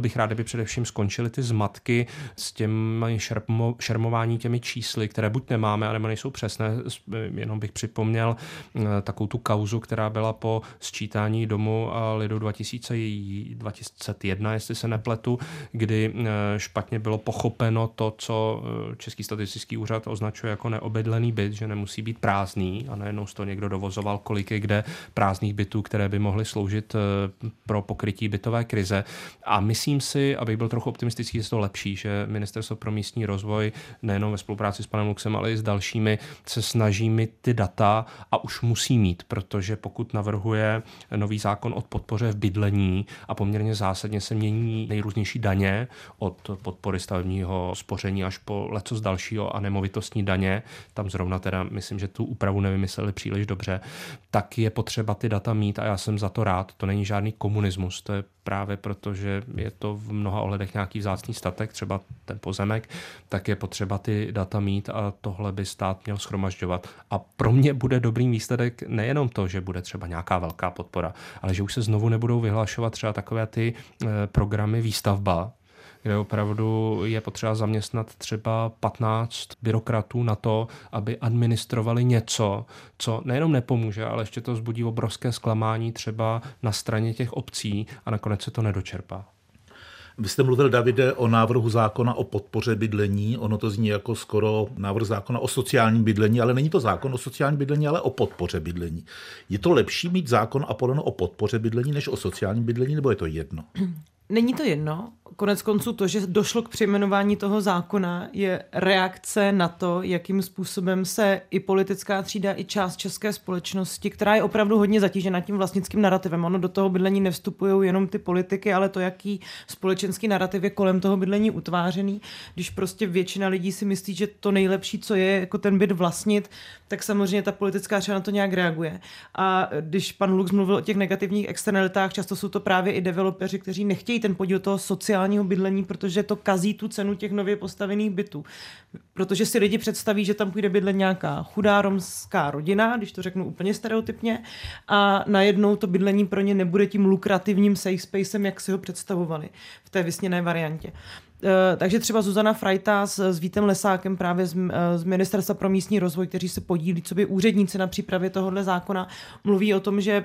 bych rád, kdyby především skončily ty zmatky s těmi šermování těmi čísly, které buď nemáme, anebo nejsou přesné. Jenom bych připomněl takovou tu kauzu, která byla po sčítání Domu a lidu 2001, jestli se nepletu, kdy špatně bylo pochopeno to, co Český statistický úřad označuje jako neobydlený byt, že nemusí být prázdný a najednou z toho někdo dovozoval, kolik je kde prázdných bytů, které by mohly sloužit pro pokrytí bytové krize. A myslím si, abych byl trochu optimistický, že to lepší, že Ministerstvo pro místní rozvoj nejenom ve spolupráci s panem Luxem, ale i s dalšími se snaží mít ty data a už musí mít, protože pokud navrhuje nový zákon o podpoře v bydlení a poměrně zásadně se mění nejrůznější daně od podpory stavebního spoření až po letos dalšího a nemovitostní daně, tam zrovna teda myslím, že tu úpravu nevymysleli příliš dobře, tak je potřeba ty data mít a já jsem za to rád. To není žádný komunismus, to je právě proto, že je to v mnoha ohledech nějaký vzácný statek, třeba ten pozemek, tak je potřeba ty data mít a tohle by stát měl shromažďovat. A pro mě bude dobrý výsledek nejenom to, že bude třeba nějaká velká podpora, ale že už se znovu nebudou vyhlašovat třeba takové ty programy výstavba, kde opravdu je potřeba zaměstnat třeba 15 byrokratů na to, aby administrovali něco, co nejenom nepomůže, ale ještě to vzbudí obrovské zklamání třeba na straně těch obcí a nakonec se to nedočerpá. Vy jste mluvil, Davide, o návrhu zákona o podpoře bydlení. Ono to zní jako skoro návrh zákona o sociálním bydlení, ale není to zákon o sociálním bydlení, ale o podpoře bydlení. Je to lepší mít zákon Apoleno o podpoře bydlení než o sociálním bydlení, nebo je to jedno? Není to jedno. Koneckonců to, že došlo k přejmenování toho zákona, je reakce na to, jakým způsobem se i politická třída, i část české společnosti, která je opravdu hodně zatížena tím vlastnickým narrativem. Ono do toho bydlení nevstupují jenom ty politiky, ale to, jaký společenský narrativ je kolem toho bydlení utvářený. Když prostě většina lidí si myslí, že to nejlepší, co je, jako ten byt vlastnit, tak samozřejmě ta politická třída na to nějak reaguje. A když pan Lux mluvil o těch negativních externalitách, často jsou to právě i developeři, kteří nechtějí ten podíl toho sociálního bydlení, protože to kazí tu cenu těch nově postavených bytů. Protože si lidi představí, že tam půjde bydlet nějaká chudá romská rodina, když to řeknu úplně stereotypně, a najednou to bydlení pro ně nebude tím lukrativním safe spacem, jak si ho představovali v té vysněné variantě. Takže třeba Zuzana Frejta s Vítem Lesákem právě z Ministerstva pro místní rozvoj, kteří se podílí coby úředníci na přípravě tohohle zákona, mluví o tom, že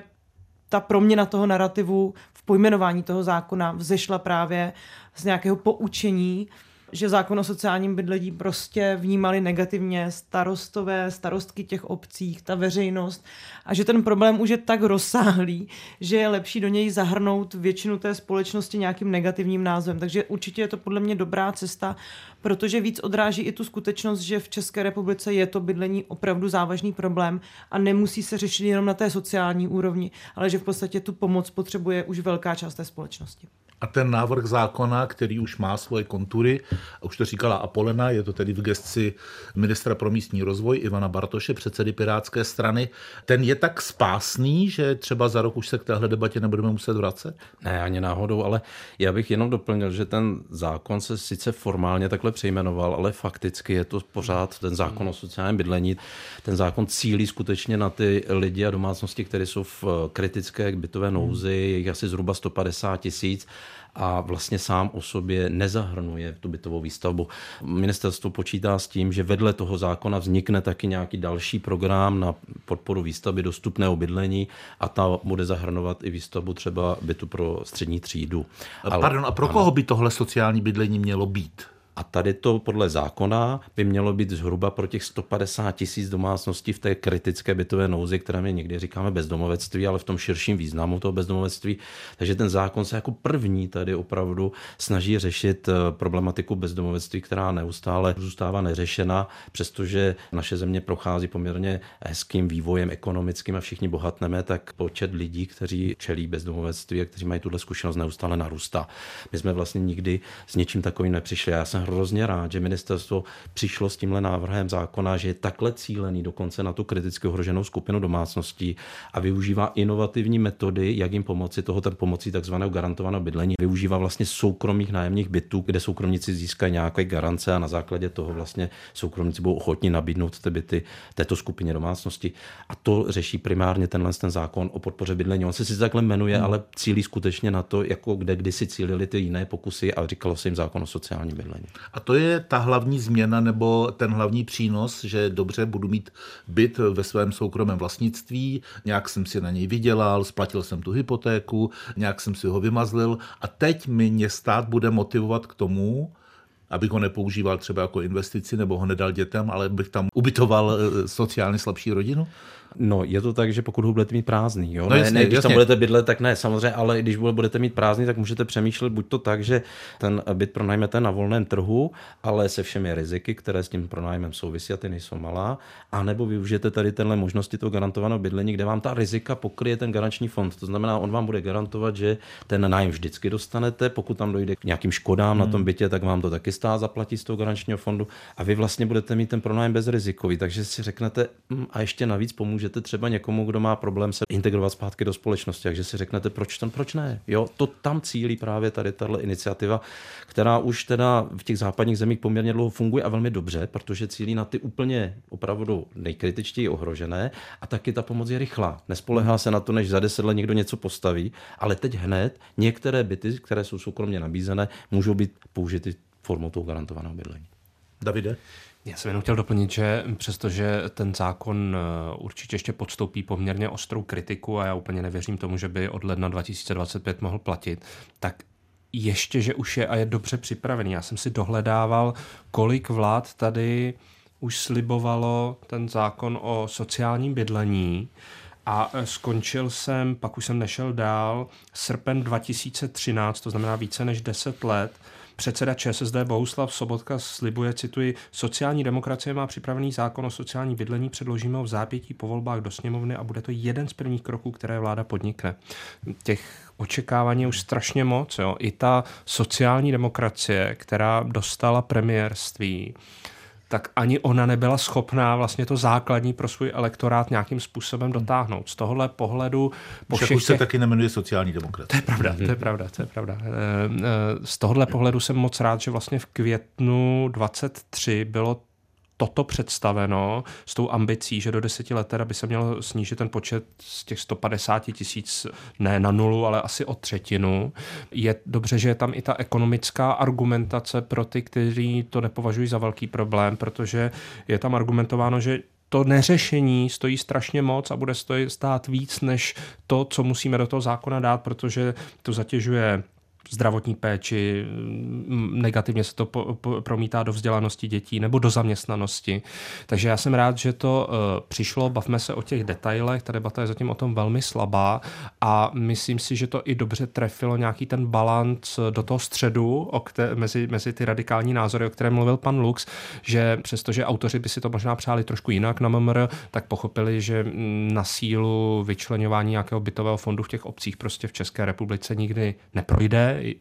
ta proměna toho narrativu v pojmenování toho zákona vzešla právě z nějakého poučení, že zákon o sociálním bydlení prostě vnímali negativně starostové, starostky těch obcí, ta veřejnost a že ten problém už je tak rozsáhlý, že je lepší do něj zahrnout většinu té společnosti nějakým negativním názvem. Takže určitě je to podle mě dobrá cesta, protože víc odráží i tu skutečnost, že v České republice je to bydlení opravdu závažný problém a nemusí se řešit jenom na té sociální úrovni, ale že v podstatě tu pomoc potřebuje už velká část té společnosti. A ten návrh zákona, který už má svoje kontury, a už to říkala Apolena, je to tedy v gesci ministra pro místní rozvoj Ivana Bartoše, předsedy Pirátské strany, ten je tak spásný, že třeba za rok už se k téhle debatě nebudeme muset vracet? Ne, ani náhodou, ale já bych jenom doplnil, že ten zákon se sice formálně takhle přejmenoval, ale fakticky je to pořád ten zákon o sociálním bydlení. Ten zákon cílí skutečně na ty lidi a domácnosti, které jsou v kritické bytové nouzi, je jich asi zhruba 150 000 a vlastně sám o sobě nezahrnuje tu bytovou výstavbu. Ministerstvo počítá s tím, že vedle toho zákona vznikne taky nějaký další program na podporu výstavby dostupného bydlení a ta bude zahrnovat i výstavbu třeba bytu pro střední třídu. Pardon, a pro koho by tohle sociální bydlení mělo být? A tady to podle zákona by mělo být zhruba pro těch 150 000 domácností v té kritické bytové nouzi, které my někdy říkáme bezdomovectví, ale v tom širším významu toho bezdomovectví. Takže ten zákon se jako první tady opravdu snaží řešit problematiku bezdomovectví, která neustále zůstává neřešena, přestože naše země prochází poměrně hezkým vývojem ekonomickým a všichni bohatneme, tak počet lidí, kteří čelí bezdomovectví a kteří mají tuhle zkušenost, neustále narůstá. My jsme vlastně nikdy s něčím takovým nepřišli. Já jsem hrozně rád, že ministerstvo přišlo s tímhle návrhem zákona, že je takhle cílený dokonce na tu kriticky ohroženou skupinu domácností a využívá inovativní metody, jak jim pomoci pomocí takzvaného garantovaného bydlení. Využívá vlastně soukromých nájemních bytů, kde soukromníci získají nějaké garance a na základě toho vlastně soukromníci budou ochotní nabídnout ty byty této skupině domácností. A to řeší primárně ten zákon o podpoře bydlení. On se sice takhle jmenuje, ale cílí skutečně na to, jako kde kdysi cílili ty jiné pokusy a říkalo se jim zákon o sociálním bydlení. A to je ta hlavní změna nebo ten hlavní přínos, že dobře, budu mít byt ve svém soukromém vlastnictví, nějak jsem si na něj vydělal, splatil jsem tu hypotéku, nějak jsem si ho vymazlil a teď mě stát bude motivovat k tomu, abych ho nepoužíval třeba jako investici nebo ho nedal dětem, ale bych tam ubytoval sociálně slabší rodinu? No, je to tak, že pokud ho budete mít prázdný, jo? No, jasně, když tam budete bydlet, tak ne, samozřejmě, ale když budete mít prázdný, tak můžete přemýšlet buď to tak, že ten byt pronajmete na volném trhu, ale se všemi riziky, které s tím pronájmem souvisí a ty nejsou malá, anebo využijete tady tenhle možnosti toho garantovaného bydlení, kde vám ta rizika pokryje ten garanční fond. To znamená, on vám bude garantovat, že ten nájem vždycky dostanete, pokud tam dojde k nějakým škodám na tom bytě, tak vám to taky stát zaplatí z toho garančního fondu a vy vlastně budete mít ten pronájem bezrizikový, takže si řeknete a ještě navíc pomůžete třeba někomu, kdo má problém se integrovat zpátky do společnosti, takže si řeknete proč ne. Jo, to tam cílí právě tady tahle iniciativa, která už teda v těch západních zemích poměrně dlouho funguje a velmi dobře, protože cílí na ty úplně opravdu nejkritičtěji ohrožené a taky ta pomoc je rychlá. Nespolehá se na to, než za 10 let někdo něco postaví, ale teď hned některé byty, které jsou soukromně nabízené, můžou být použity formou toho garantovaného bydlení. Davide? Já jsem jenom chtěl doplnit, že přestože ten zákon určitě ještě podstoupí poměrně ostrou kritiku a já úplně nevěřím tomu, že by od ledna 2025 mohl platit, tak ještě, že už je a je dobře připravený. Já jsem si dohledával, kolik vlád tady už slibovalo ten zákon o sociálním bydlení a skončil jsem, pak už jsem nešel dál, srpen 2013, to znamená více než 10 let, předseda ČSSD Bohuslav Sobotka slibuje, cituji, sociální demokracie má připravený zákon o sociální bydlení, předložíme ho v zápětí po volbách do sněmovny a bude to jeden z prvních kroků, které vláda podnikne. Těch očekávání je už strašně moc. Jo. I ta sociální demokracie, která dostala premiérství, tak ani ona nebyla schopná vlastně to základní pro svůj elektorát nějakým způsobem dotáhnout. Z tohohle pohledu... Však už se taky nemenuje sociální demokrat. To je pravda. Z tohohle pohledu jsem moc rád, že vlastně v květnu 2023 bylo toto představeno s tou ambicí, že do 10 let by se mělo snížit ten počet z těch 150 000 ne na nulu, ale asi o 3/3. Je dobře, že je tam i ta ekonomická argumentace pro ty, kteří to nepovažují za velký problém, protože je tam argumentováno, že to neřešení stojí strašně moc a bude stát víc než to, co musíme do toho zákona dát, protože to zatěžuje zdravotní péči, negativně se to promítá do vzdělanosti dětí nebo do zaměstnanosti. Takže já jsem rád, že to přišlo, bavme se o těch detailech, ta debata je zatím o tom velmi slabá a myslím si, že to i dobře trefilo nějaký ten balanc do toho středu mezi ty radikální názory, o kterém mluvil pan Lux, že přestože autoři by si to možná přáli trošku jinak na MMR, tak pochopili, že na sílu vyčleňování nějakého bytového fondu v těch obcích prostě v České republice nikdy neprojde. dobře,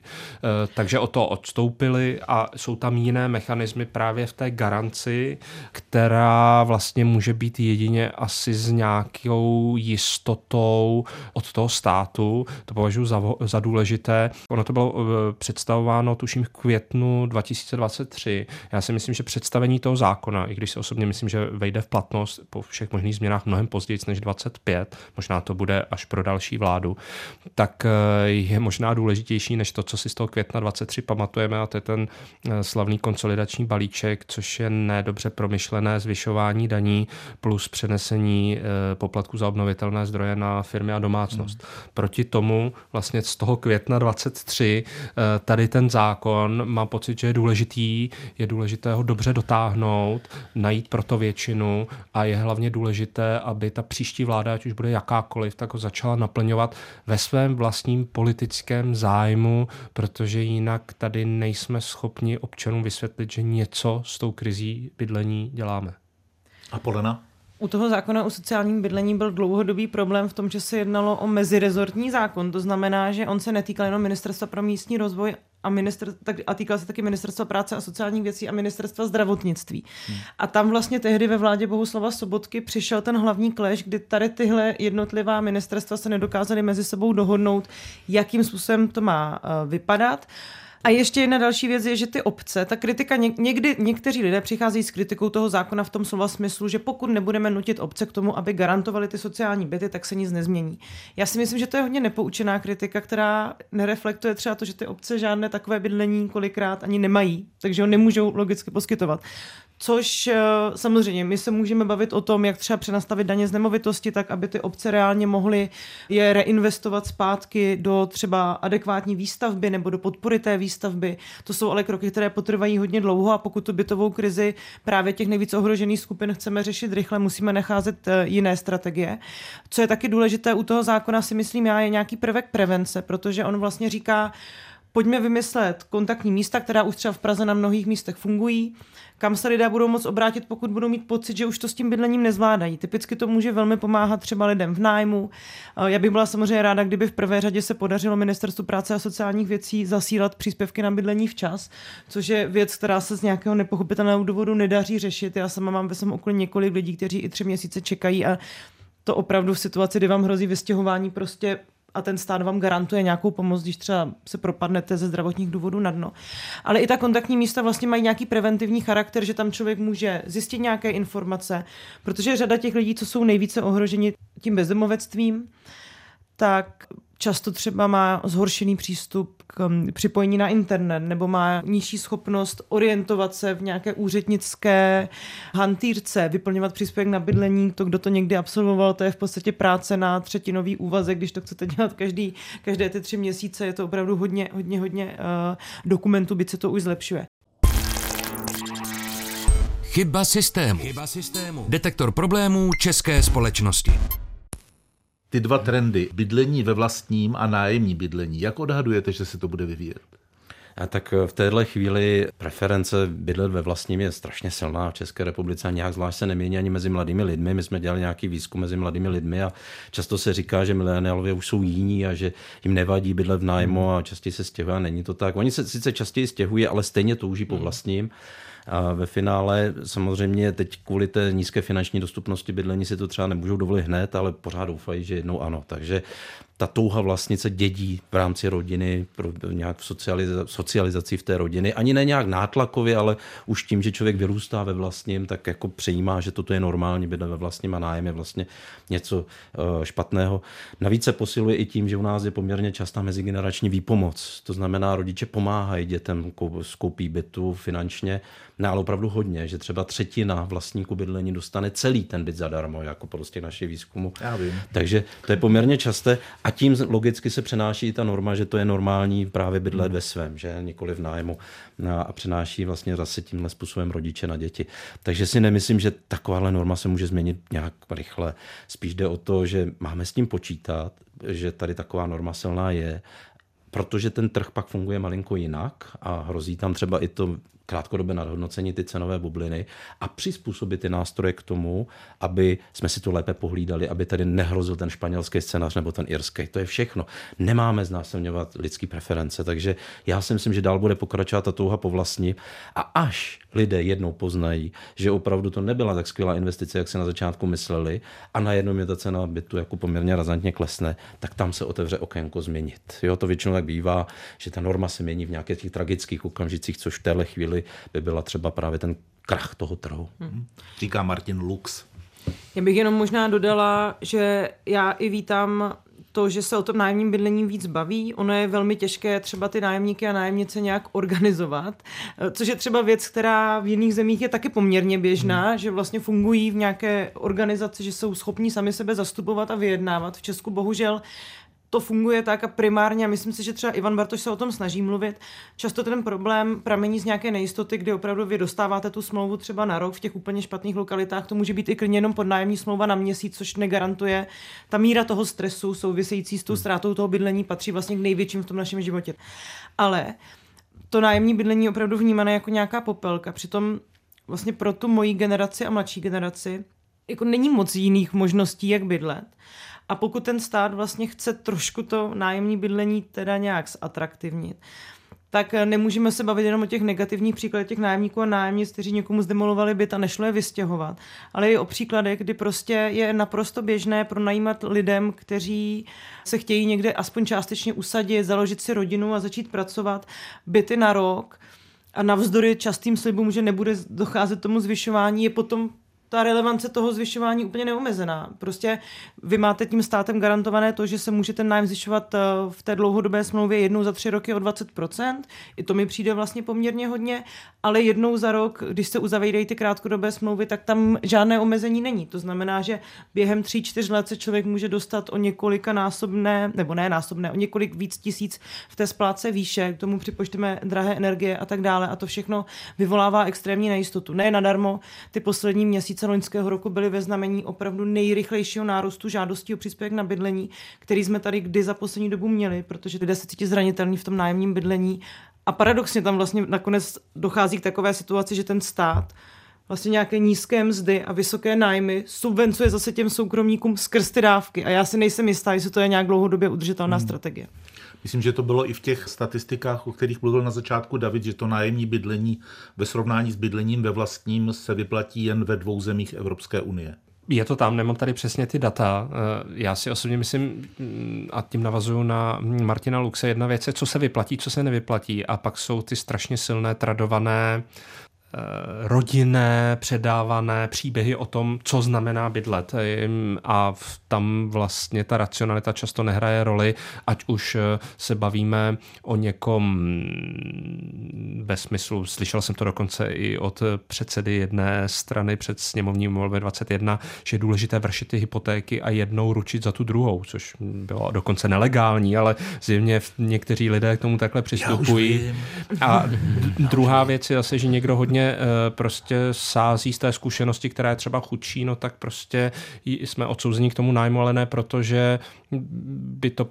takže o to odstoupili a jsou tam jiné mechanismy právě v té garanci, která vlastně může být jedině asi s nějakou jistotou od toho státu. To považuji za důležité. Ono to bylo představováno tuším v květnu 2023. Já si myslím, že představení toho zákona, i když si osobně myslím, že vejde v platnost po všech možných změnách mnohem později než 25, možná to bude až pro další vládu, tak je možná důležitější než to, co si z toho května 23 pamatujeme, a to je ten slavný konsolidační balíček, což je nedobře promyšlené zvyšování daní plus přenesení poplatků za obnovitelné zdroje na firmy a domácnost. Proti tomu vlastně z toho května 23 tady ten zákon má pocit, že je důležitý, je důležité ho dobře dotáhnout, najít proto většinu a je hlavně důležité, aby ta příští vláda, ať už bude jakákoliv, tak ho začala naplňovat ve svém vlastním politickém zájmu, protože jinak tady nejsme schopni občanům vysvětlit, že něco s tou krizí bydlení děláme. Apolena? U toho zákona o sociálním bydlení byl dlouhodobý problém v tom, že se jednalo o mezirezortní zákon. To znamená, že on se netýkal jenom Ministerstva pro místní rozvoj a týkal se taky Ministerstva práce a sociálních věcí a Ministerstva zdravotnictví. A tam vlastně tehdy ve vládě Bohuslava Sobotky přišel ten hlavní clash, kdy tady tyhle jednotlivá ministerstva se nedokázaly mezi sebou dohodnout, jakým způsobem to má vypadat. A ještě jedna další věc je, že ty obce, ta kritika, někdy někteří lidé přicházejí s kritikou toho zákona v tom slova smyslu, že pokud nebudeme nutit obce k tomu, aby garantovali ty sociální byty, tak se nic nezmění. Já si myslím, že to je hodně nepoučená kritika, která nereflektuje třeba to, že ty obce žádné takové bydlení kolikrát ani nemají, takže ho nemůžou logicky poskytovat. Což samozřejmě, my se můžeme bavit o tom, jak třeba přenastavit daně z nemovitosti, tak aby ty obce reálně mohly je reinvestovat zpátky do třeba adekvátní výstavby nebo do podpory té výstavby. To jsou ale kroky, které potrvají hodně dlouho, a pokud tu bytovou krizi právě těch nejvíc ohrožených skupin chceme řešit rychle, musíme nacházet jiné strategie. Co je taky důležité u toho zákona, si myslím já, je nějaký prvek prevence, protože on vlastně říká, pojďme vymyslet kontaktní místa, která už třeba v Praze na mnohých místech fungují, kam se lidé budou moc obrátit, pokud budou mít pocit, že už to s tím bydlením nezvládají. Typicky to může velmi pomáhat třeba lidem v nájmu. Já bych byla samozřejmě ráda, kdyby v prvé řadě se podařilo Ministerstvu práce a sociálních věcí zasílat příspěvky na bydlení včas, což je věc, která se z nějakého nepochopitelného důvodu nedaří řešit. Já sama mám ve svém okolí několik lidí, kteří i 3 měsíce čekají, a to opravdu v situaci, kdy vám hrozí vystěhování prostě. A ten stát vám garantuje nějakou pomoc, když třeba se propadnete ze zdravotních důvodů na dno. Ale i ta kontaktní místa vlastně mají nějaký preventivní charakter, že tam člověk může zjistit nějaké informace, protože řada těch lidí, co jsou nejvíce ohroženi tím bezdomovectvím, tak často třeba má zhoršený přístup k připojení na internet nebo má nižší schopnost orientovat se v nějaké úřednické hantýrce, vyplňovat příspěvek na bydlení. To, kdo to někdy absolvoval, to je v podstatě práce na 3/3 úvazek, když to chcete dělat každé ty 3 měsíce. Je to opravdu hodně dokumentů, byť se to už zlepšuje. Chyba systému. Detektor problémů české společnosti. Ty dva trendy, bydlení ve vlastním a nájemní bydlení, jak odhadujete, že se to bude vyvíjet? A tak v téhle chvíli preference bydlet ve vlastním je strašně silná v České republice a nějak zvlášť se nemění ani mezi mladými lidmi. My jsme dělali nějaký výzkum mezi mladými lidmi a často se říká, že mileniálové už jsou jiní a že jim nevadí bydlet v nájmu a častěji se stěhují, a není to tak. Oni se sice častěji stěhují, ale stejně touží po vlastním. A ve finále samozřejmě teď kvůli té nízké finanční dostupnosti bydlení si to třeba nemůžou dovolit hned, ale pořád doufají, že jednou ano. Takže ta touha vlastnice dědí v rámci rodiny, nějak v socializaci v té rodiny. Ani ne nějak nátlakově, ale už tím, že člověk vyrůstá ve vlastním, tak jako přejímá, že toto je normální, bydlet ve vlastním a nájem je vlastně něco špatného. Navíc se posiluje i tím, že u nás je poměrně častá mezigenerační výpomoc. To znamená, rodiče pomáhají dětem s koupí bytu finančně, no, ale opravdu hodně, že třeba 1/3 vlastníků bydlení dostane celý ten byt zadarmo, jako prostě naši výzkumu. Takže to je poměrně časté. A tím logicky se přenáší i ta norma, že to je normální právě bydlet ve svém, že nikoli v nájmu, a přenáší vlastně zase tímhle způsobem rodiče na děti. Takže si nemyslím, že takováhle norma se může změnit nějak rychle. Spíš jde o to, že máme s tím počítat, že tady taková norma silná je, protože ten trh pak funguje malinko jinak a hrozí tam třeba i to krátkodobě nadhodnoceni ty cenové bubliny a přizpůsobit ty nástroje k tomu, aby jsme si to lépe pohlídali, aby tady nehrozil ten španělský scénář nebo ten irský. To je všechno. Nemáme znásilňovat lidský preference, takže já si myslím, že dál bude pokračovat ta touha po vlasti a až lidé jednou poznají, že opravdu to nebyla tak skvělá investice, jak si na začátku mysleli a najednou je ta cena bytu jako poměrně razantně klesne, tak tam se otevře okénko změnit. Jo, to většinou tak bývá, že ta norma se mění v nějakých těch tragických okamžicích, což v téhle chvíli by byla třeba právě ten krach toho trhu. Říká Martin Lux. Já bych jenom možná dodala, že já i vítám to, že se o tom nájemním bydlení víc baví. Ono je velmi těžké třeba ty nájemníky a nájemnice nějak organizovat, což je třeba věc, která v jiných zemích je taky poměrně běžná, že vlastně fungují v nějaké organizaci, že jsou schopní sami sebe zastupovat a vyjednávat. V Česku bohužel to funguje tak a primárně, a myslím si, že třeba Ivan Bartoš se o tom snaží mluvit, často ten problém pramení z nějaké nejistoty, kdy opravdu vy dostáváte tu smlouvu třeba na rok v těch úplně špatných lokalitách, to může být i klidně jenom podnájemní smlouva na měsíc, což negarantuje. Ta míra toho stresu související s tou ztrátou toho bydlení patří vlastně k největším v tom našem životě. Ale to nájemní bydlení je opravdu vnímané jako nějaká popelka. Přitom vlastně pro tu moji generaci a mladší generaci jako není moc jiných možností, jak bydlet. A pokud ten stát vlastně chce trošku to nájemní bydlení teda nějak zatraktivnit, tak nemůžeme se bavit jenom o těch negativních příkladech těch nájemníků a nájemnic, kteří někomu zdemolovali byt a nešlo je vystěhovat, ale i o příkladech, kdy prostě je naprosto běžné pronajímat lidem, kteří se chtějí někde aspoň částečně usadit, založit si rodinu a začít pracovat, byty na rok a navzdory častým slibům, že nebude docházet tomu zvyšování, je potom ta relevance toho zvyšování úplně neomezená. Prostě vy máte tím státem garantované to, že se může ten nájem zvyšovat v té dlouhodobé smlouvě jednou za 3 roky o 20%. I to mi přijde vlastně poměrně hodně, ale jednou za rok, když se uzavírají ty krátkodobé smlouvy, tak tam žádné omezení není. To znamená, že během 3-4 let se člověk může dostat o o několik víc tisíc v té splátce výše, k tomu připočteme drahé energie a tak dále a to všechno vyvolává extrémní nejistotu. Ne nadarmo ty poslední měsíce loňského roku byly ve znamení opravdu nejrychlejšího nárůstu žádostí o příspěvek na bydlení, který jsme tady kdy za poslední dobu měli, protože lidé se cítí zranitelní v tom nájemním bydlení a paradoxně tam vlastně nakonec dochází k takové situaci, že ten stát vlastně nějaké nízké mzdy a vysoké nájmy subvencuje zase těm soukromníkům skrz ty dávky a já si nejsem jistá, jestli to je nějak dlouhodobě udržitelná strategie. Myslím, že to bylo i v těch statistikách, o kterých mluvil na začátku David, že to nájemní bydlení ve srovnání s bydlením ve vlastním se vyplatí jen ve 2 zemích Evropské unie. Je to tam, nemám tady přesně ty data. Já si osobně myslím, a tím navazuju na Martina Luxe, jedna věc je, co se vyplatí, co se nevyplatí. A pak jsou ty strašně silné, tradované, rodinné, předávané příběhy o tom, co znamená bydlet. A tam vlastně ta racionalita často nehraje roli, ať už se bavíme o někom bez smyslu. Slyšel jsem to dokonce i od předsedy jedné strany před sněmovní volby 21, že je důležité vršit ty hypotéky a jednou ručit za tu druhou, což bylo dokonce nelegální, ale zjevně někteří lidé k tomu takhle přistupují. A druhá věc je zase, že někdo hodně prostě sází z té zkušenosti, která je třeba chudší, no tak prostě jsme odsouzeni k tomu nájmu, ale ne protože by to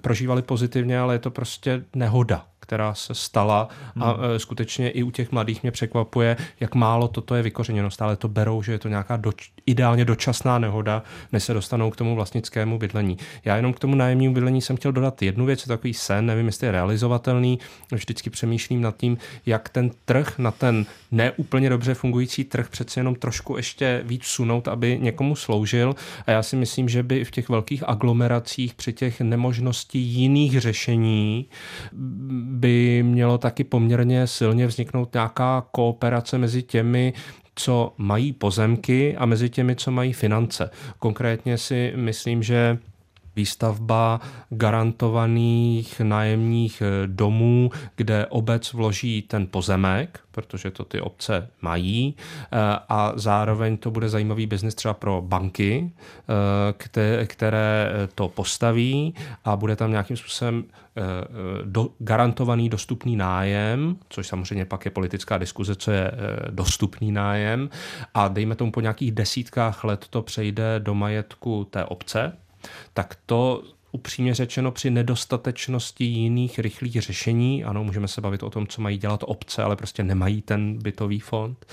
prožívali pozitivně, ale je to prostě nehoda, která se stala a skutečně i u těch mladých mě překvapuje, jak málo toto je vykořeněno. Stále to berou, že je to nějaká ideálně dočasná nehoda, než se dostanou k tomu vlastnickému bydlení. Já jenom k tomu nájemnímu bydlení jsem chtěl dodat jednu věc, je takový sen, nevím, jestli je realizovatelný, vždycky přemýšlím nad tím, jak ten trh na ten neúplně dobře fungující trh přece jenom trošku ještě víc sunout, aby někomu sloužil a já si myslím, že by v těch velkých aglomeracích při těch nemožností jiných řešení by mělo taky poměrně silně vzniknout nějaká kooperace mezi těmi, co mají pozemky a mezi těmi, co mají finance. Konkrétně si myslím, že výstavba garantovaných nájemních domů, kde obec vloží ten pozemek, protože to ty obce mají a zároveň to bude zajímavý biznis třeba pro banky, které to postaví a bude tam nějakým způsobem garantovaný dostupný nájem, což samozřejmě pak je politická diskuze, co je dostupný nájem a dejme tomu po nějakých desítkách let to přejde do majetku té obce, tak to upřímně řečeno při nedostatečnosti jiných rychlých řešení, ano, můžeme se bavit o tom, co mají dělat obce, ale prostě nemají ten bytový fond,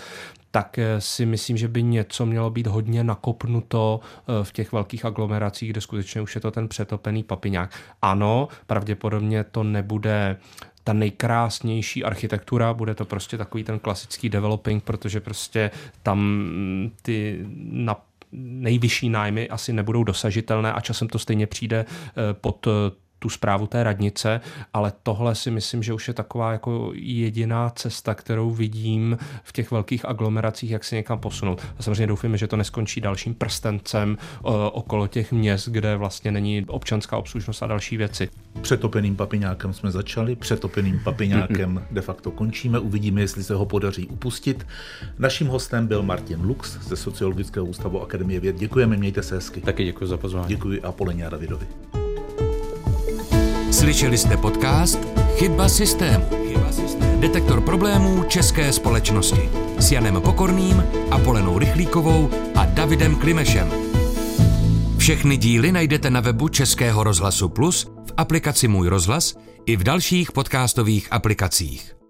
tak si myslím, že by něco mělo být hodně nakopnuto v těch velkých aglomeracích, kde skutečně už je to ten přetopený papiňák. Ano, pravděpodobně to nebude ta nejkrásnější architektura, bude to prostě takový ten klasický developing, protože prostě tam ty nejvyšší nájmy asi nebudou dosažitelné a časem to stejně přijde pod tu zprávu té radnice, ale tohle si myslím, že už je taková jako jediná cesta, kterou vidím v těch velkých aglomeracích, jak se někam posunout. A samozřejmě doufujeme, že to neskončí dalším prstencem okolo těch měst, kde vlastně není občanská obslužnost a další věci. Přetopeným papiňákem jsme začali, přetopeným papiňákem de facto končíme, uvidíme, jestli se ho podaří upustit. Naším hostem byl Martin Lux ze Sociologického ústavu Akademie věd. Děkujeme, mějte se hezky. Taky děkuji za pozvání. Děkuji Apoleně a Davidovi. Slyšeli jste podcast Chyba systému. Detektor problémů české společnosti s Janem Pokorným, Apolenou Rychlíkovou a Davidem Klimešem. Všechny díly najdete na webu Českého rozhlasu Plus, v aplikaci Můj rozhlas i v dalších podcastových aplikacích.